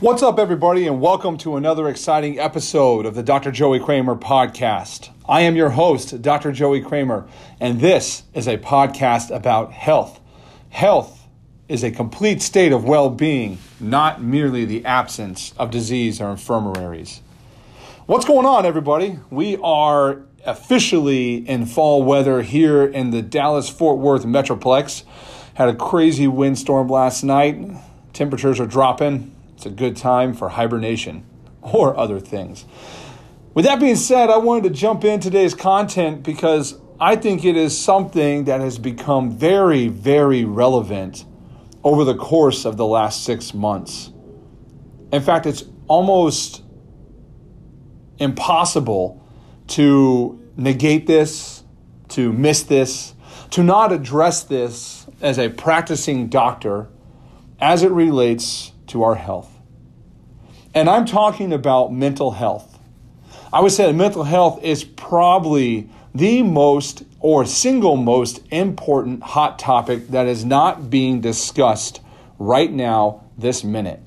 What's up, everybody, and welcome to another exciting episode of the Dr. Joey Kramer podcast. I am your host, Dr. Joey Kramer, and this is a podcast about health. Health is a complete state of well-being, not merely the absence of disease or infirmaries. What's going on, everybody? We are officially in fall weather here in the Dallas-Fort Worth Metroplex. Had a crazy windstorm last night. Temperatures are dropping. It's a good time for hibernation or other things. With that being said, I wanted to jump in today's content because I think it is something that has become very, very relevant over the course of the last 6 months. In fact, it's almost impossible to negate this, to miss this, to not address this as a practicing doctor as it relates to our health. And I'm talking about mental health. I would say that mental health is probably the most or single most important hot topic that is not being discussed right now, this minute.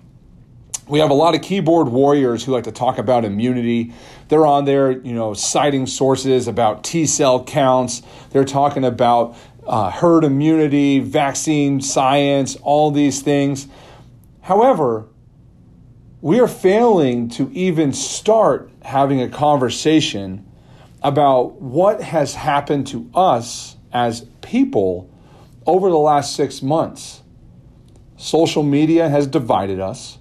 We have a lot of keyboard warriors who like to talk about immunity. They're on there, citing sources about T-cell counts. They're talking about herd immunity, vaccine science, all these things. However, we are failing to even start having a conversation about what has happened to us as people over the last 6 months. Social media has divided us.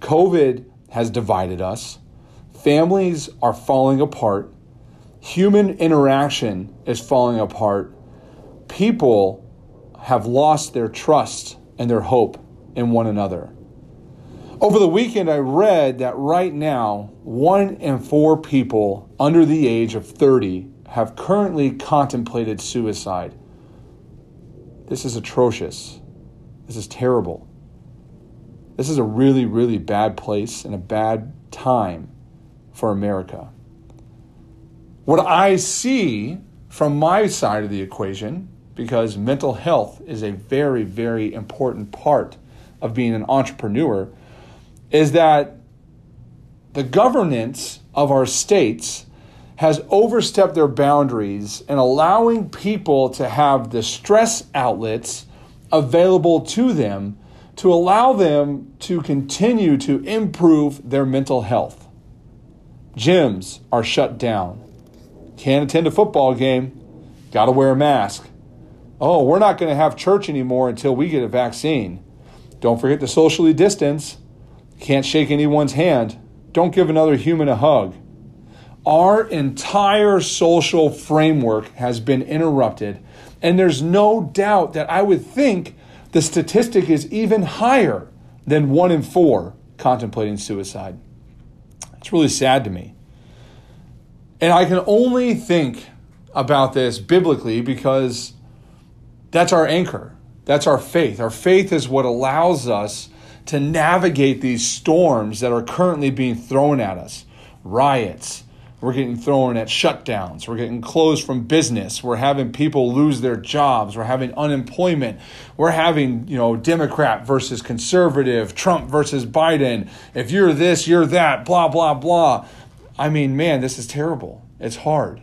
COVID has divided us. Families are falling apart. Human interaction is falling apart. People have lost their trust and their hope in one another. Over the weekend, I read that right now, 1 in 4 people under the age of 30 have currently contemplated suicide. This is atrocious. This is terrible. This is a really, really bad place and a bad time for America. What I see from my side of the equation, because mental health is a very, very important part of being an entrepreneur, is that the governance of our states has overstepped their boundaries in allowing people to have the stress outlets available to them to allow them to continue to improve their mental health. Gyms are shut down. Can't attend a football game. Got to wear a mask. Oh, we're not going to have church anymore until we get a vaccine. Don't forget to socially distance. Can't shake anyone's hand. Don't give another human a hug. Our entire social framework has been interrupted. And there's no doubt that I would think the statistic is even higher than 1 in 4 contemplating suicide. It's really sad to me. And I can only think about this biblically because that's our anchor. That's our faith. Our faith is what allows us to navigate these storms that are currently being thrown at us. Riots. We're getting thrown at shutdowns. We're getting closed from business. We're having people lose their jobs. We're having unemployment. We're having, Democrat versus conservative, Trump versus Biden. If you're this, you're that, blah, blah, blah. I mean, man, this is terrible. It's hard.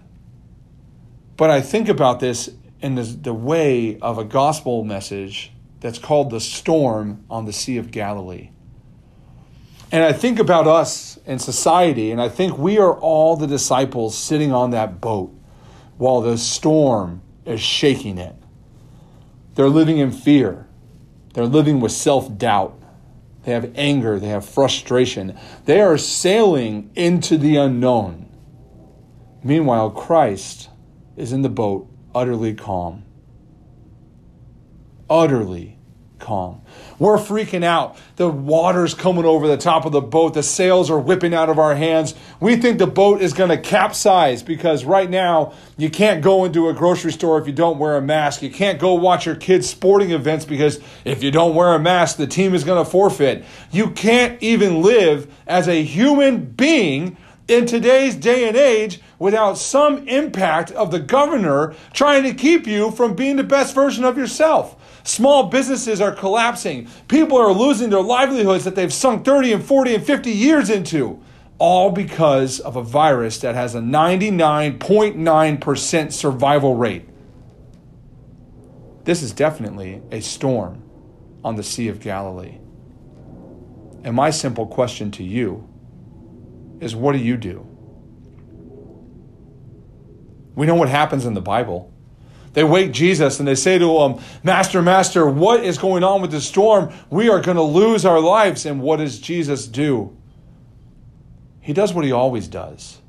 But I think about this in the way of a gospel message that's called the Storm on the Sea of Galilee. And I think about us and society, and I think we are all the disciples sitting on that boat while the storm is shaking it. They're living in fear. They're living with self-doubt. They have anger. They have frustration. They are sailing into the unknown. Meanwhile, Christ is in the boat, utterly calm. Utterly calm. We're freaking out. The water's coming over the top of the boat. The sails are whipping out of our hands. We think the boat is going to capsize because right now you can't go into a grocery store if you don't wear a mask. You can't go watch your kids' sporting events because if you don't wear a mask, the team is going to forfeit. You can't even live as a human being in today's day and age without some impact of the governor trying to keep you from being the best version of yourself. Small businesses are collapsing. People are losing their livelihoods that they've sunk 30 and 40 and 50 years into, all because of a virus that has a 99.9% survival rate. This is definitely a storm on the Sea of Galilee. And my simple question to you is, what do you do? We know what happens in the Bible. They wake Jesus and they say to him, "Master, Master, what is going on with the storm? We are going to lose our lives." And what does Jesus do? He does what he always does.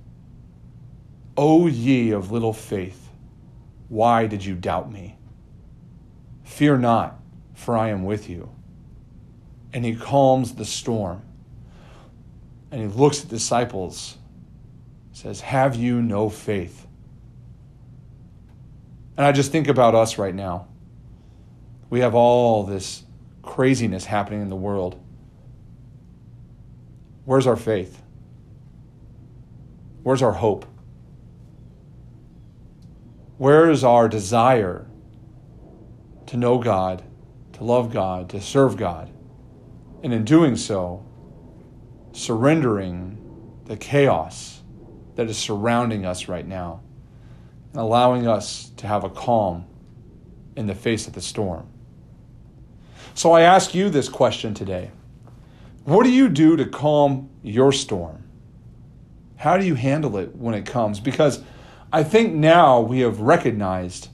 "O ye of little faith, why did you doubt me? Fear not, for I am with you." And he calms the storm. And he looks at the disciples, says, "Have you no faith?" And I just think about us right now. We have all this craziness happening in the world. Where's our faith? Where's our hope? Where is our desire to know God, to love God, to serve God? And in doing so, surrendering the chaos that is surrounding us right now and allowing us to have a calm in the face of the storm. So I ask you this question today. What do you do to calm your storm? How do you handle it when it comes? Because I think now we have recognized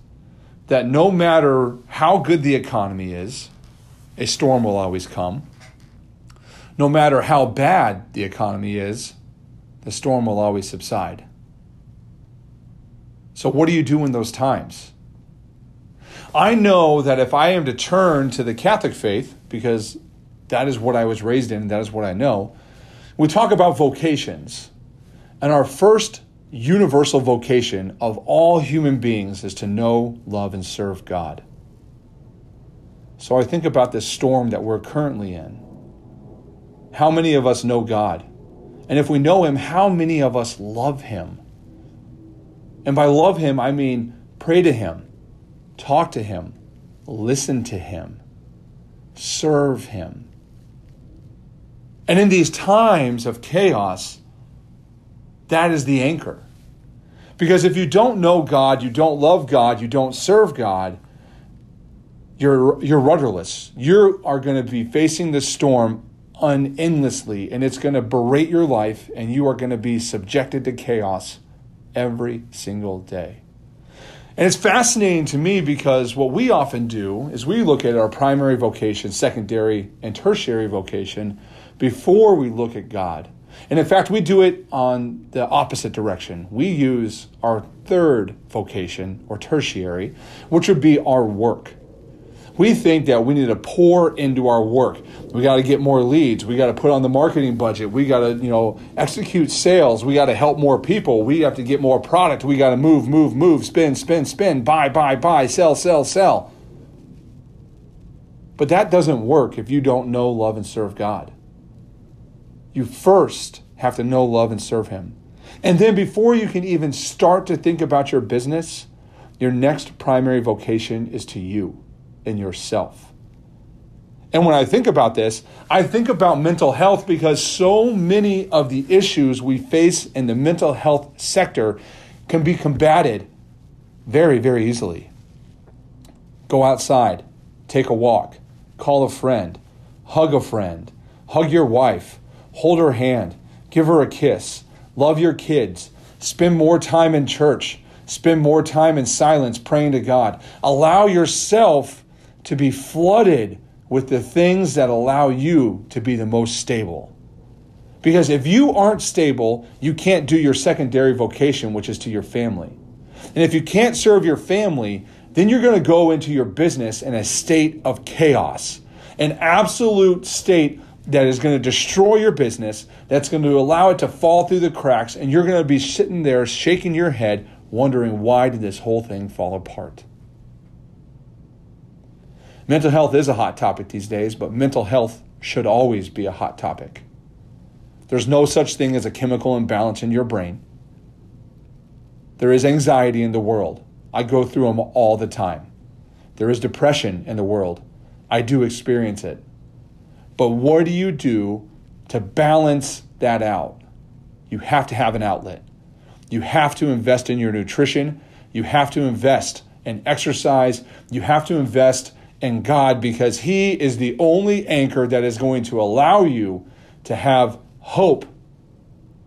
that no matter how good the economy is, a storm will always come. No matter how bad the economy is, the storm will always subside. So what do you do in those times? I know that if I am to turn to the Catholic faith, because that is what I was raised in, that is what I know, we talk about vocations. And our first universal vocation of all human beings is to know, love, and serve God. So I think about this storm that we're currently in. How many of us know God? And if we know him, how many of us love him? And by love him, I mean pray to him, talk to him, listen to him, serve him. And in these times of chaos, that is the anchor. Because if you don't know God, you don't love God, you don't serve God, you're rudderless. You are going to be facing this storm endlessly, and it's going to berate your life, and you are going to be subjected to chaos every single day. And it's fascinating to me because what we often do is we look at our primary vocation, secondary, and tertiary vocation before we look at God. And in fact, we do it on the opposite direction. We use our third vocation, or tertiary, which would be our work. We think that we need to pour into our work. We got to get more leads. We got to put on the marketing budget. We got to, execute sales. We got to help more people. We have to get more product. We got to move, spin, buy, sell. But that doesn't work if you don't know, love, and serve God. You first have to know, love, and serve him. And then before you can even start to think about your business, your next primary vocation is to you and yourself. And when I think about this, I think about mental health, because so many of the issues we face in the mental health sector can be combated very, very easily. Go outside, take a walk, call a friend, hug a friend, hug your wife, hold her hand, give her a kiss, love your kids, spend more time in church, spend more time in silence praying to God. Allow yourself to be flooded with the things that allow you to be the most stable. Because if you aren't stable, you can't do your secondary vocation, which is to your family. And if you can't serve your family, then you're going to go into your business in a state of chaos, an absolute state that is going to destroy your business, that's going to allow it to fall through the cracks, and you're going to be sitting there shaking your head, wondering, why did this whole thing fall apart? Mental health is a hot topic these days, but mental health should always be a hot topic. There's no such thing as a chemical imbalance in your brain. There is anxiety in the world. I go through them all the time. There is depression in the world. I do experience it. But what do you do to balance that out? You have to have an outlet. You have to invest in your nutrition. You have to invest in exercise. You have to invest in God, because He is the only anchor that is going to allow you to have hope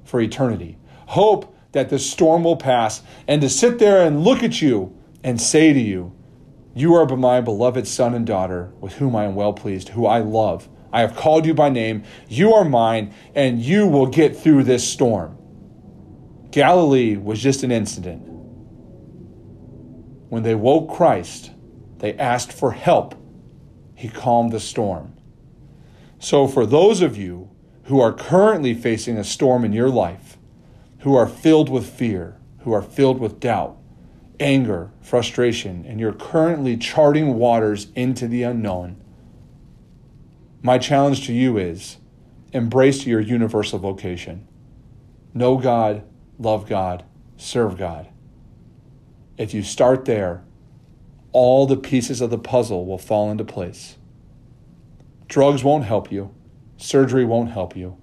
for eternity. Hope that the storm will pass, and to sit there and look at you and say to you, "You are my beloved son and daughter, with whom I am well pleased, who I love. I have called you by name. You are mine, and you will get through this storm." Galilee was just an incident. When they woke Christ, they asked for help. He calmed the storm. So for those of you who are currently facing a storm in your life, who are filled with fear, who are filled with doubt, anger, frustration, and you're currently charting waters into the unknown, my challenge to you is embrace your universal vocation. Know God, love God, serve God. If you start there, all the pieces of the puzzle will fall into place. Drugs won't help you. Surgery won't help you.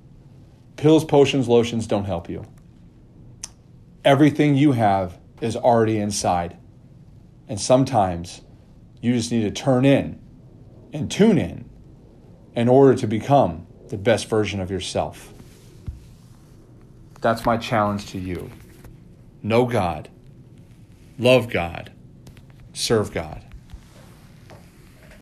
Pills, potions, lotions don't help you. Everything you have is already inside. And sometimes you just need to turn in and tune in order to become the best version of yourself. That's my challenge to you. Know God, love God, serve God.